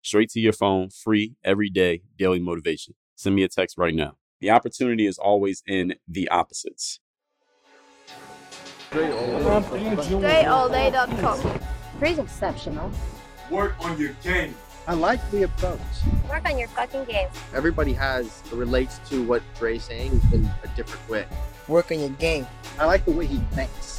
Straight to your phone, free, every day, daily motivation. Send me a text right now. The opportunity is always in the opposites. DryoldDuddy.com. Pretty exceptional. Work on your game. I like the approach. Work on your fucking game. Everybody relates to what Dre's saying in a different way. Work on your game. I like the way he thinks.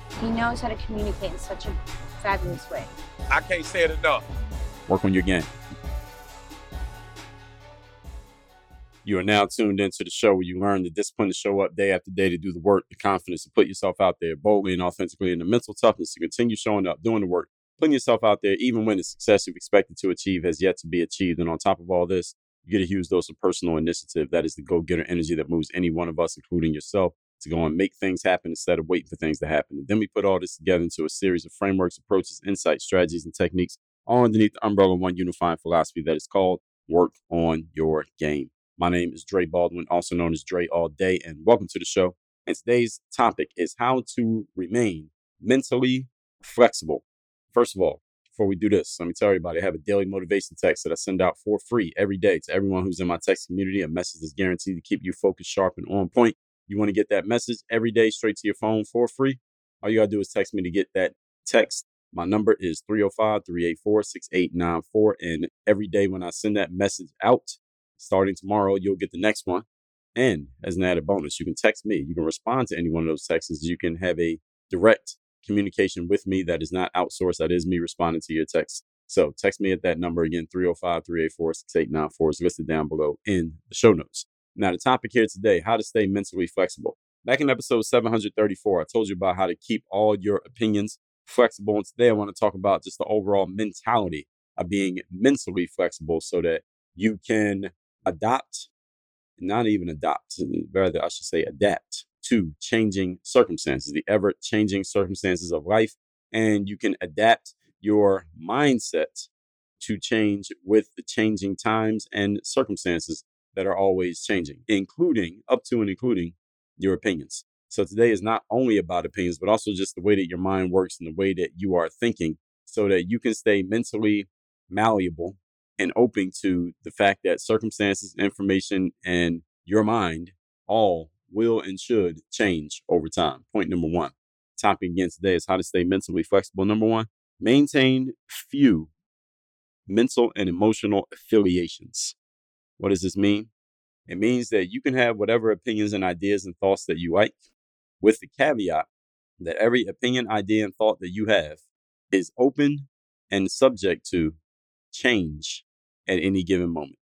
He knows how to communicate in such a fabulous way. I can't say it enough. Work on your game. You are now tuned into the show where you learn the discipline to show up day after day to do the work, the confidence to put yourself out there boldly and authentically, and the mental toughness to continue showing up, doing the work, putting yourself out there, even when the success you've expected to achieve has yet to be achieved. And on top of all this, you get a huge dose of personal initiative. That is the go-getter energy that moves any one of us, including yourself, to go and make things happen instead of waiting for things to happen. And then we put all this together into a series of frameworks, approaches, insights, strategies, and techniques, all underneath the umbrella of one unifying philosophy that is called Work On Your Game. My name is Dre Baldwin, also known as Dre All Day, and welcome to the show. And today's topic is how to remain mentally flexible. First of all, before we do this, let me tell everybody, I have a daily motivation text that I send out for free every day to everyone who's in my text community. A message is guaranteed to keep you focused, sharp, and on point. You want to get that message every day straight to your phone for free? All you got to do is text me to get that text. My number is 305-384-6894. And every day when I send that message out, starting tomorrow, you'll get the next one. And as an added bonus, you can text me. You can respond to any one of those texts. You can have a direct communication with me that is not outsourced. That is me responding to your text. So text me at that number again, 305-384-6894 is listed down below in the show notes. Now, the topic here today, how to stay mentally flexible. Back in episode 734, I told you about how to keep all your opinions flexible. And today I want to talk about just the overall mentality of being mentally flexible so that you can adapt to changing circumstances, the ever-changing circumstances of life. And you can adapt your mindset to change with the changing times and circumstances that are always changing, including your opinions. So today is not only about opinions, but also just the way that your mind works and the way that you are thinking so that you can stay mentally malleable and open to the fact that circumstances, information, and your mind all will and should change over time. Point number one. Topic again today is how to stay mentally flexible. Number one, maintain few mental and emotional affiliations. What does this mean? It means that you can have whatever opinions and ideas and thoughts that you like, with the caveat that every opinion, idea, and thought that you have is open and subject to change at any given moment.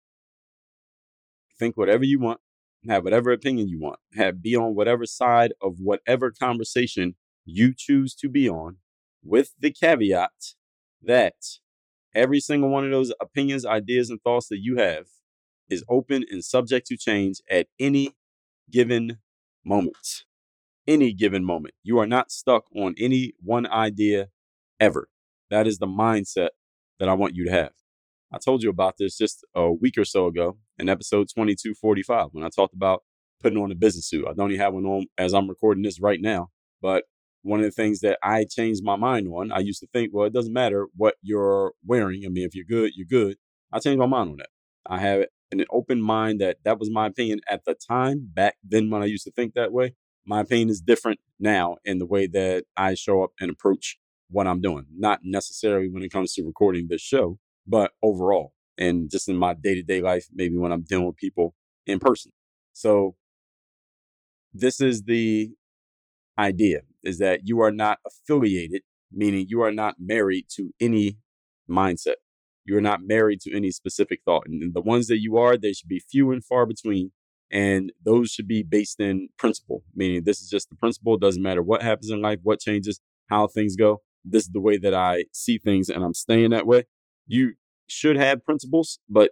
Think whatever you want, have whatever opinion you want, be on whatever side of whatever conversation you choose to be on, with the caveat that every single one of those opinions, ideas, and thoughts that you have is open and subject to change at any given moment. Any given moment. You are not stuck on any one idea ever. That is the mindset that I want you to have. I told you about this just a week or so ago in episode 2245 when I talked about putting on a business suit. I don't even have one on as I'm recording this right now. But one of the things that I changed my mind on, I used to think, well, it doesn't matter what you're wearing. I mean, if you're good, you're good. I changed my mind on that. I have an open mind that was my opinion at the time. Back then when I used to think that way, my opinion is different now in the way that I show up and approach what I'm doing. Not necessarily when it comes to recording this show, but overall and just in my day-to-day life, maybe when I'm dealing with people in person. So this is the idea, is that you are not affiliated, meaning you are not married to any mindset. You are not married to any specific thought. And the ones that you are, they should be few and far between. And those should be based in principle, meaning this is just the principle. It doesn't matter what happens in life, what changes, how things go. This is the way that I see things, and I'm staying that way. You should have principles, but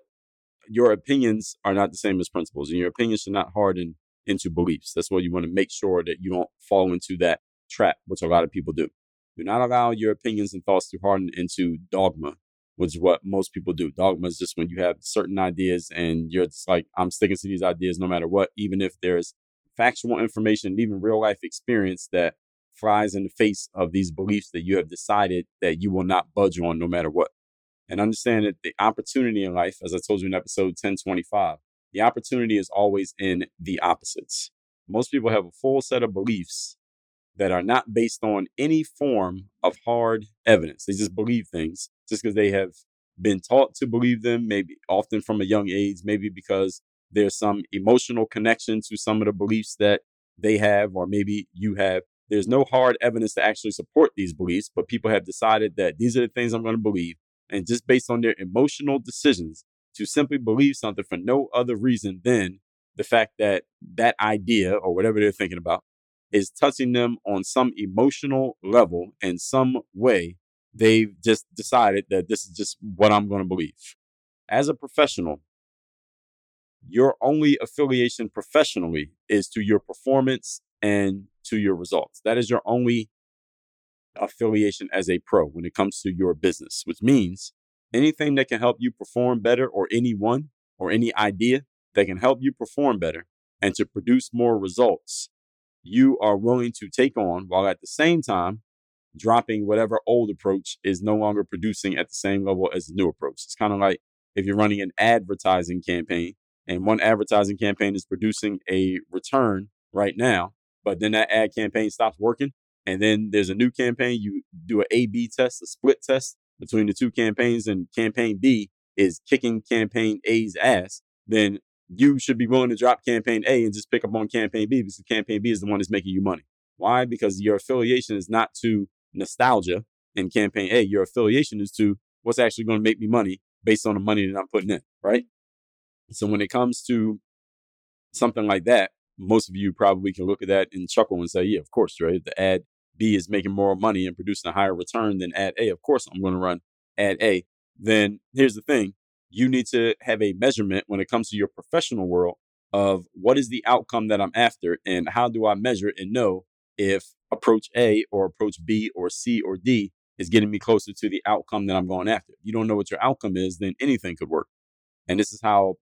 your opinions are not the same as principles, and your opinions should not harden into beliefs. That's why you want to make sure that you don't fall into that trap, which a lot of people do. Do not allow your opinions and thoughts to harden into dogma, which is what most people do. Dogma is just when you have certain ideas and you're just like, I'm sticking to these ideas no matter what, even if there's factual information and even real life experience that flies in the face of these beliefs that you have decided that you will not budge on no matter what. And understand that the opportunity in life, as I told you in episode 1025, the opportunity is always in the opposites. Most people have a full set of beliefs that are not based on any form of hard evidence. They just believe things just because they have been taught to believe them, maybe often from a young age, maybe because there's some emotional connection to some of the beliefs that they have, or maybe you have. There's no hard evidence to actually support these beliefs, but people have decided that these are the things I'm going to believe. And just based on their emotional decisions to simply believe something for no other reason than the fact that that idea or whatever they're thinking about is touching them on some emotional level in some way, they've just decided that this is just what I'm going to believe. As a professional, your only affiliation professionally is to your performance and to your results. That is your only affiliation as a pro when it comes to your business, which means anything that can help you perform better, or anyone or any idea that can help you perform better and to produce more results, you are willing to take on, while at the same time dropping whatever old approach is no longer producing at the same level as the new approach. It's kind of like if you're running an advertising campaign and one advertising campaign is producing a return right now, but then that ad campaign stops working. And then there's a new campaign. You do an A/B test, a split test between the two campaigns, and campaign B is kicking campaign A's ass. Then you should be willing to drop campaign A and just pick up on campaign B, because campaign B is the one that's making you money. Why? Because your affiliation is not to nostalgia in campaign A. Your affiliation is to what's actually going to make me money based on the money that I'm putting in, right? So when it comes to something like that, most of you probably can look at that and chuckle and say, yeah, of course, right? The ad B is making more money and producing a higher return than ad A. Of course, I'm going to run ad A. Then here's the thing. You need to have a measurement when it comes to your professional world of what is the outcome that I'm after, and how do I measure and know if approach A or approach B or C or D is getting me closer to the outcome that I'm going after. If you don't know what your outcome is, then anything could work. And this is how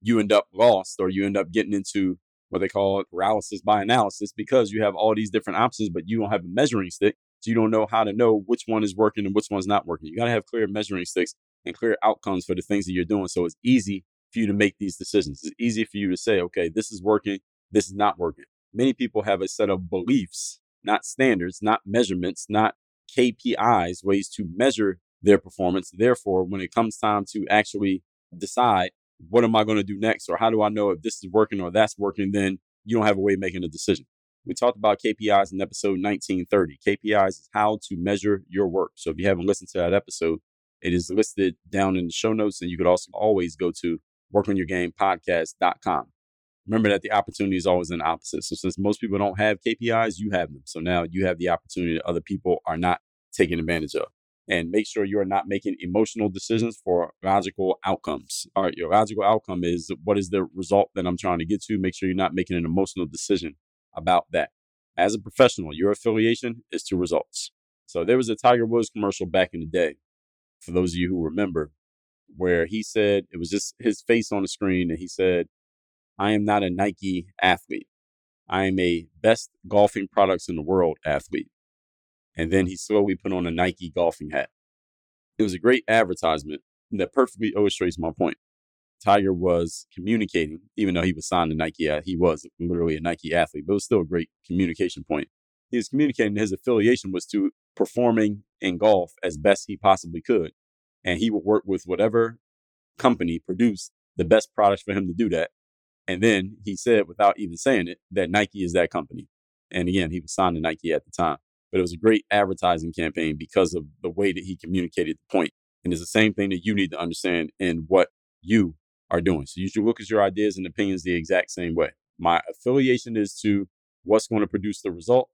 you end up lost, or you end up getting into what they call paralysis by analysis, because you have all these different options, but you don't have a measuring stick. So you don't know how to know which one is working and which one's not working. You got to have clear measuring sticks and clear outcomes for the things that you're doing. So it's easy for you to make these decisions. It's easy for you to say, okay, this is working, this is not working. Many people have a set of beliefs, not standards, not measurements, not KPIs, ways to measure their performance. Therefore, when it comes time to actually decide, what am I going to do next? Or how do I know if this is working or that's working? Then you don't have a way of making a decision. We talked about KPIs in episode 1930. KPIs is how to measure your work. So if you haven't listened to that episode, it is listed down in the show notes. And you could also always go to workonyourgamepodcast.com. Remember that the opportunity is always in the opposite. So since most people don't have KPIs, you have them. So now you have the opportunity that other people are not taking advantage of. And make sure you are not making emotional decisions for logical outcomes. All right, your logical outcome is what is the result that I'm trying to get to. Make sure you're not making an emotional decision about that. As a professional, your affiliation is to results. So there was a Tiger Woods commercial back in the day, for those of you who remember, where he said, it was just his face on the screen, and he said, I am not a Nike athlete. I am a best golfing products in the world athlete. And then he slowly put on a Nike golfing hat. It was a great advertisement that perfectly illustrates my point. Tiger was communicating, even though he was signed to Nike, he was literally a Nike athlete, but it was still a great communication point. He was communicating his affiliation was to performing in golf as best he possibly could. And he would work with whatever company produced the best product for him to do that. And then he said, without even saying it, that Nike is that company. And again, he was signed to Nike at the time. But it was a great advertising campaign because of the way that he communicated the point. And it's the same thing that you need to understand in what you are doing. So you should look at your ideas and opinions the exact same way. My affiliation is to what's going to produce the result.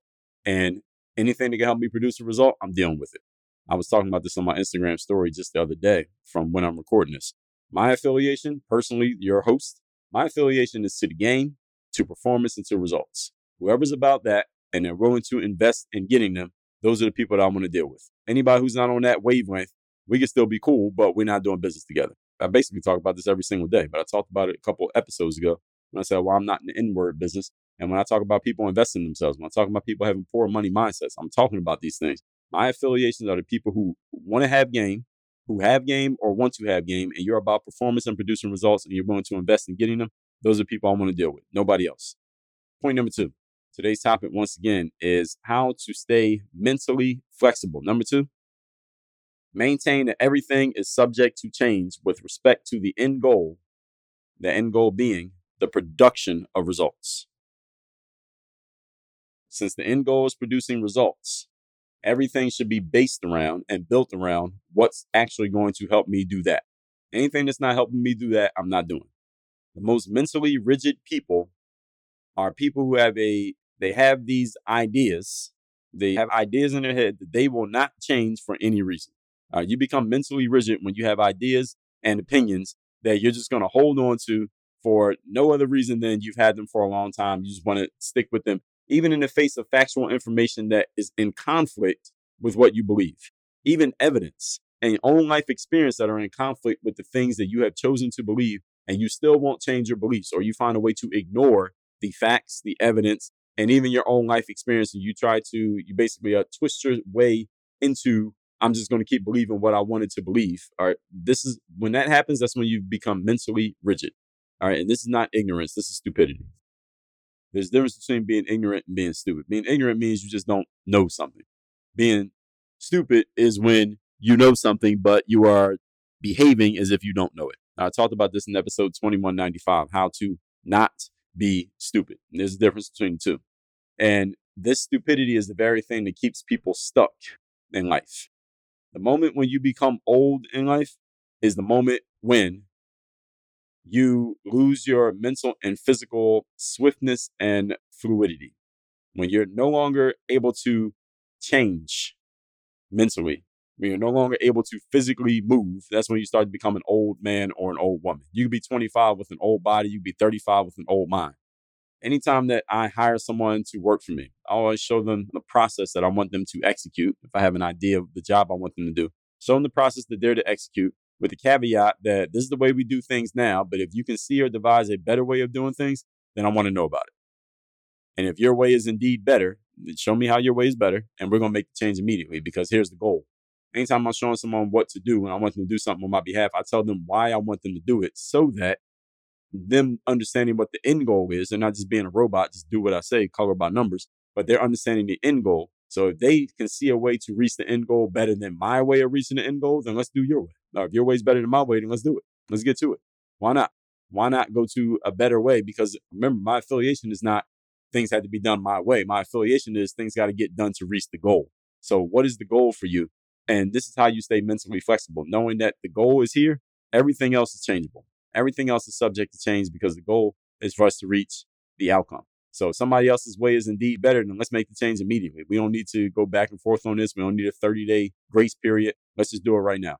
And anything that can help me produce a result, I'm dealing with it. I was talking about this on my Instagram story just the other day from when I'm recording this. My affiliation, personally, your host, my affiliation is to the game, to performance, and to results. Whoever's about that and they're willing to invest in getting them, those are the people that I want to deal with. Anybody who's not on that wavelength, we can still be cool, but we're not doing business together. I basically talk about this every single day, but I talked about it a couple episodes ago when I said, well, I'm not in the N-word business. And when I talk about people investing themselves, when I'm talking about people having poor money mindsets, I'm talking about these things. My affiliations are the people who want to have game, who have game or want to have game, and you're about performance and producing results, and you're willing to invest in getting them. Those are people I want to deal with, nobody else. Point number two, today's topic, once again, is how to stay mentally flexible. Number two, maintain that everything is subject to change with respect to the end goal being the production of results. Since the end goal is producing results, everything should be based around and built around what's actually going to help me do that. Anything that's not helping me do that, I'm not doing. The most mentally rigid people are people who have these ideas. They have ideas in their head that they will not change for any reason. You become mentally rigid when you have ideas and opinions that you're just going to hold on to for no other reason than you've had them for a long time. You just want to stick with them, even in the face of factual information that is in conflict with what you believe, even evidence and your own life experience that are in conflict with the things that you have chosen to believe, and you still won't change your beliefs, or you find a way to ignore the facts, the evidence, and even your own life experience. And you basically twist your way into, I'm just going to keep believing what I wanted to believe. All right. This is when that happens. That's when you become mentally rigid. All right. And this is not ignorance. This is stupidity. There's a difference between being ignorant and being stupid. Being ignorant means you just don't know something. Being stupid is when you know something, but you are behaving as if you don't know it. Now, I talked about this in episode 2195, how to not be stupid. And there's a difference between the two. And this stupidity is the very thing that keeps people stuck in life. The moment when you become old in life is the moment when you lose your mental and physical swiftness and fluidity. When you're no longer able to change mentally, when you're no longer able to physically move, that's when you start to become an old man or an old woman. You could be 25 with an old body. You could be 35 with an old mind. Anytime that I hire someone to work for me, I always show them the process that I want them to execute. If I have an idea of the job I want them to do, show them the process that they're to execute, with the caveat that this is the way we do things now, but if you can see or devise a better way of doing things, then I want to know about it. And if your way is indeed better, then show me how your way is better, and we're going to make the change immediately, because here's the goal. Anytime I'm showing someone what to do and I want them to do something on my behalf, I tell them why I want them to do it, so that them understanding what the end goal is, they're not just being a robot, just do what I say, color by numbers, but they're understanding the end goal. So if they can see a way to reach the end goal better than my way of reaching the end goal, then let's do your way. Now, if your way is better than my way, then let's do it. Let's get to it. Why not? Why not go to a better way? Because remember, my affiliation is not things have to be done my way. My affiliation is things got to get done to reach the goal. So what is the goal for you? And this is how you stay mentally flexible, knowing that the goal is here. Everything else is changeable. Everything else is subject to change, because the goal is for us to reach the outcome. So if somebody else's way is indeed better, then let's make the change immediately. We don't need to go back and forth on this. We don't need a 30-day grace period. Let's just do it right now.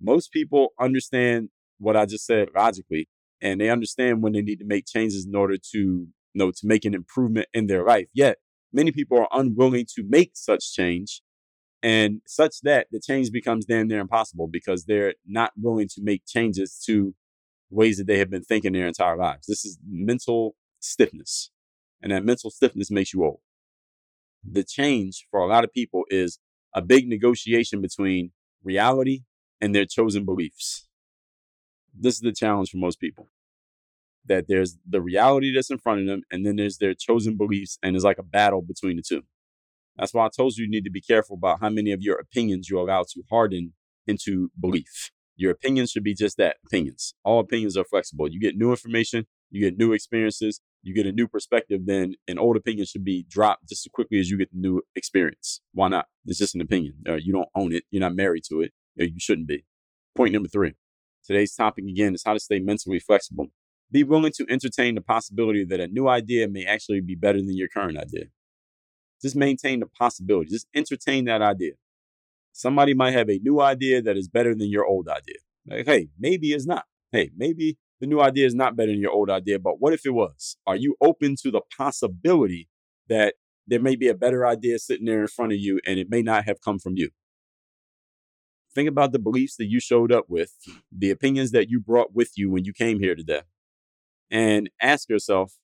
Most people understand what I just said logically, and they understand when they need to make changes in order to, to make an improvement in their life. Yet many people are unwilling to make such change, and such that the change becomes damn near impossible, because they're not willing to make changes to ways that they have been thinking their entire lives. This is mental stiffness, and that mental stiffness makes you old. The change for a lot of people is a big negotiation between reality and their chosen beliefs. This is the challenge for most people, that there's the reality that's in front of them, and then there's their chosen beliefs, and it's like a battle between the two. That's why I told you need to be careful about how many of your opinions you allow to harden into belief. Your opinions should be just that, opinions. All opinions are flexible. You get new information, you get new experiences, you get a new perspective, then an old opinion should be dropped just as quickly as you get the new experience. Why not? It's just an opinion. You don't own it. You're not married to it. You shouldn't be. Point number 3. Today's topic, again, is how to stay mentally flexible. Be willing to entertain the possibility that a new idea may actually be better than your current idea. Just maintain the possibility. Just entertain that idea. Somebody might have a new idea that is better than your old idea. Like, hey, maybe it's not. Hey, maybe the new idea is not better than your old idea, but what if it was? Are you open to the possibility that there may be a better idea sitting there in front of you and it may not have come from you? Think about the beliefs that you showed up with, the opinions that you brought with you when you came here today, and ask yourself,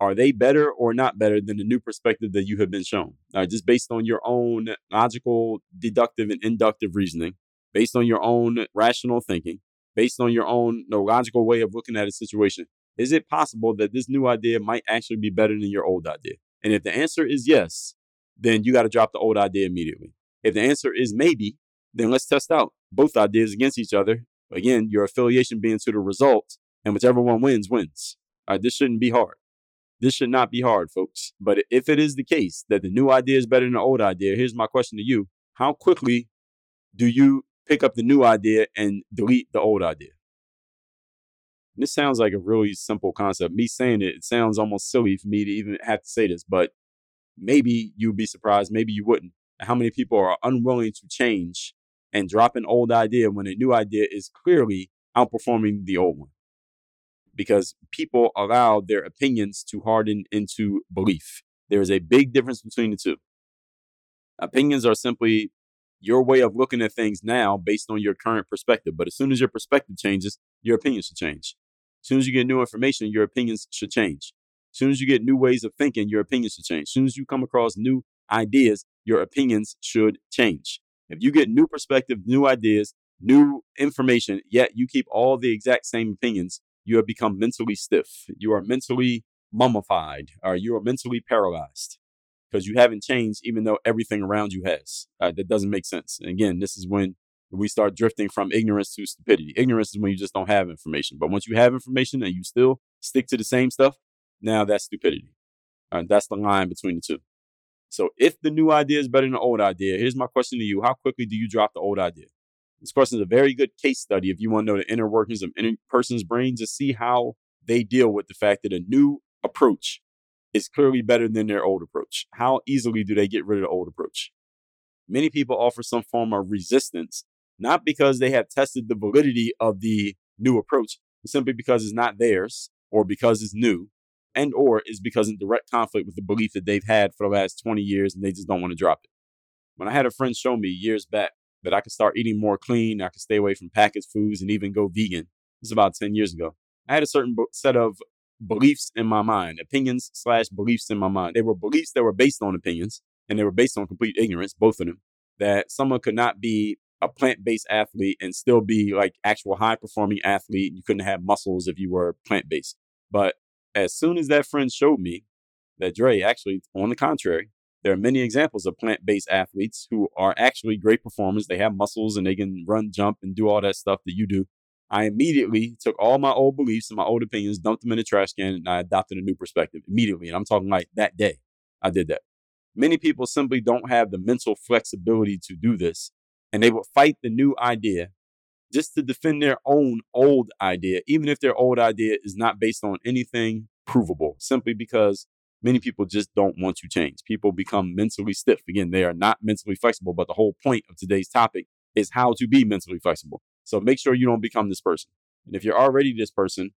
are they better or not better than the new perspective that you have been shown? Just based on your own logical, deductive, and inductive reasoning, based on your own rational thinking, based on your own logical way of looking at a situation. Is it possible that this new idea might actually be better than your old idea? And if the answer is yes, then you got to drop the old idea immediately. If the answer is maybe, then let's test out both ideas against each other. Again, your affiliation being to the result, and whichever one wins, wins. All right, this shouldn't be hard. This should not be hard, folks. But if it is the case that the new idea is better than the old idea, here's my question to you. How quickly do you pick up the new idea and delete the old idea? And this sounds like a really simple concept. Me saying it, it sounds almost silly for me to even have to say this, but maybe you'd be surprised. Maybe you wouldn't. How many people are unwilling to change and drop an old idea when a new idea is clearly outperforming the old one? Because people allow their opinions to harden into belief. There is a big difference between the two. Opinions are simply your way of looking at things now based on your current perspective. But as soon as your perspective changes, your opinions should change. As soon as you get new information, your opinions should change. As soon as you get new ways of thinking, your opinions should change. As soon as you come across new ideas, your opinions should change. If you get new perspective, new ideas, new information, yet you keep all the exact same opinions, you have become mentally stiff. You are mentally mummified, or you are mentally paralyzed because you haven't changed, even though everything around you has. That doesn't make sense. And again, this is when we start drifting from ignorance to stupidity. Ignorance is when you just don't have information. But once you have information and you still stick to the same stuff, now that's stupidity. That's the line between the two. So if the new idea is better than the old idea, here's my question to you. How quickly do you drop the old idea? This question is a very good case study if you want to know the inner workings of any person's brain to see how they deal with the fact that a new approach is clearly better than their old approach. How easily do they get rid of the old approach? Many people offer some form of resistance, not because they have tested the validity of the new approach, but simply because it's not theirs or because it's new, and or is because in direct conflict with the belief that they've had for the last 20 years and they just don't want to drop it. When I had a friend show me years back that I could start eating more clean, I could stay away from packaged foods and even go vegan, this was about 10 years ago. I had a certain set of beliefs in my mind, opinions/beliefs in my mind. They were beliefs that were based on opinions, and they were based on complete ignorance, both of them, that someone could not be a plant-based athlete and still be like actual high-performing athlete. You couldn't have muscles if you were plant-based. But as soon as that friend showed me that, Dre, actually, on the contrary, there are many examples of plant-based athletes who are actually great performers. They have muscles and they can run, jump, and do all that stuff that you do. I immediately took all my old beliefs and my old opinions, dumped them in the trash can, and I adopted a new perspective immediately. And I'm talking like that day I did that. Many people simply don't have the mental flexibility to do this, and they will fight the new idea just to defend their own old idea, even if their old idea is not based on anything provable, simply because many people just don't want to change. People become mentally stiff. Again, they are not mentally flexible, but the whole point of today's topic is how to be mentally flexible. So make sure you don't become this person. And if you're already this person,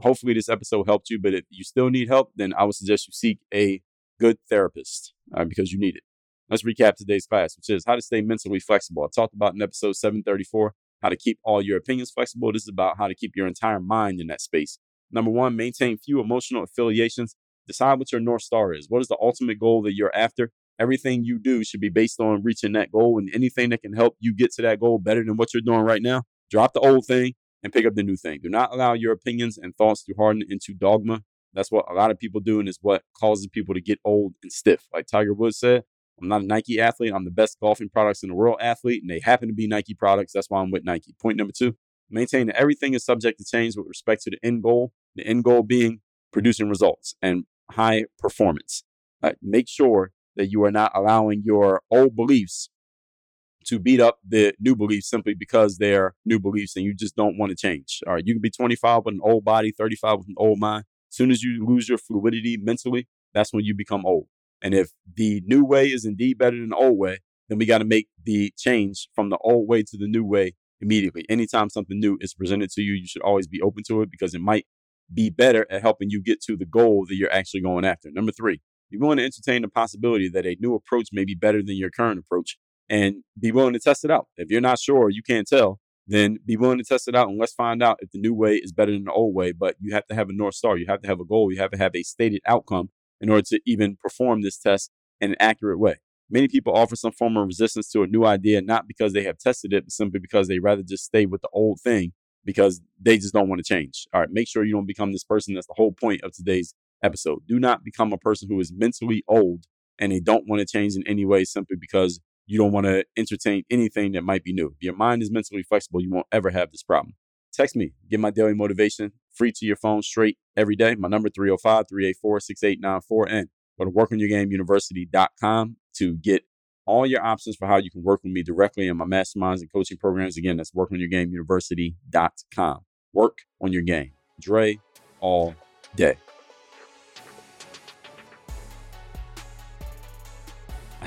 hopefully this episode helped you, but if you still need help, then I would suggest you seek a good therapist because you need it. Let's recap today's class, which is how to stay mentally flexible. I talked about in episode 734, how to keep all your opinions flexible. This is about how to keep your entire mind in that space. Number 1, maintain few emotional affiliations. Decide what your North Star is. What is the ultimate goal that you're after? Everything you do should be based on reaching that goal, and anything that can help you get to that goal better than what you're doing right now, drop the old thing and pick up the new thing. Do not allow your opinions and thoughts to harden into dogma. That's what a lot of people do, and it's what causes people to get old and stiff. Like Tiger Woods said, I'm not a Nike athlete. I'm the best golfing products in the world athlete, and they happen to be Nike products. That's why I'm with Nike. Point number 2, maintain that everything is subject to change with respect to the end goal. The end goal being producing results and high performance. Make sure that you are not allowing your old beliefs to beat up the new beliefs simply because they're new beliefs and you just don't want to change. All right, you can be 25 with an old body, 35 with an old mind. As soon as you lose your fluidity mentally, that's when you become old. And if the new way is indeed better than the old way, then we got to make the change from the old way to the new way immediately. Anytime something new is presented to you, you should always be open to it because it might be better at helping you get to the goal that you're actually going after. Number three, be willing to entertain the possibility that a new approach may be better than your current approach and be willing to test it out. If you're not sure, you can't tell, then be willing to test it out and let's find out if the new way is better than the old way. But you have to have a North Star. You have to have a goal. You have to have a stated outcome in order to even perform this test in an accurate way. Many people offer some form of resistance to a new idea, not because they have tested it, but simply because they rather just stay with the old thing because they just don't want to change. All right. Make sure you don't become this person. That's the whole point of today's episode. Do not become a person who is mentally old and they don't want to change in any way simply because you don't want to entertain anything that might be new. If your mind is mentally flexible, you won't ever have this problem. Text me. Get my daily motivation free to your phone straight every day. My number 305-384-6894 and go to workonyourgameuniversity.com to get all your options for how you can work with me directly in my masterminds and coaching programs. Again, that's workonyourgameuniversity.com. Work on your game. Dre all day. I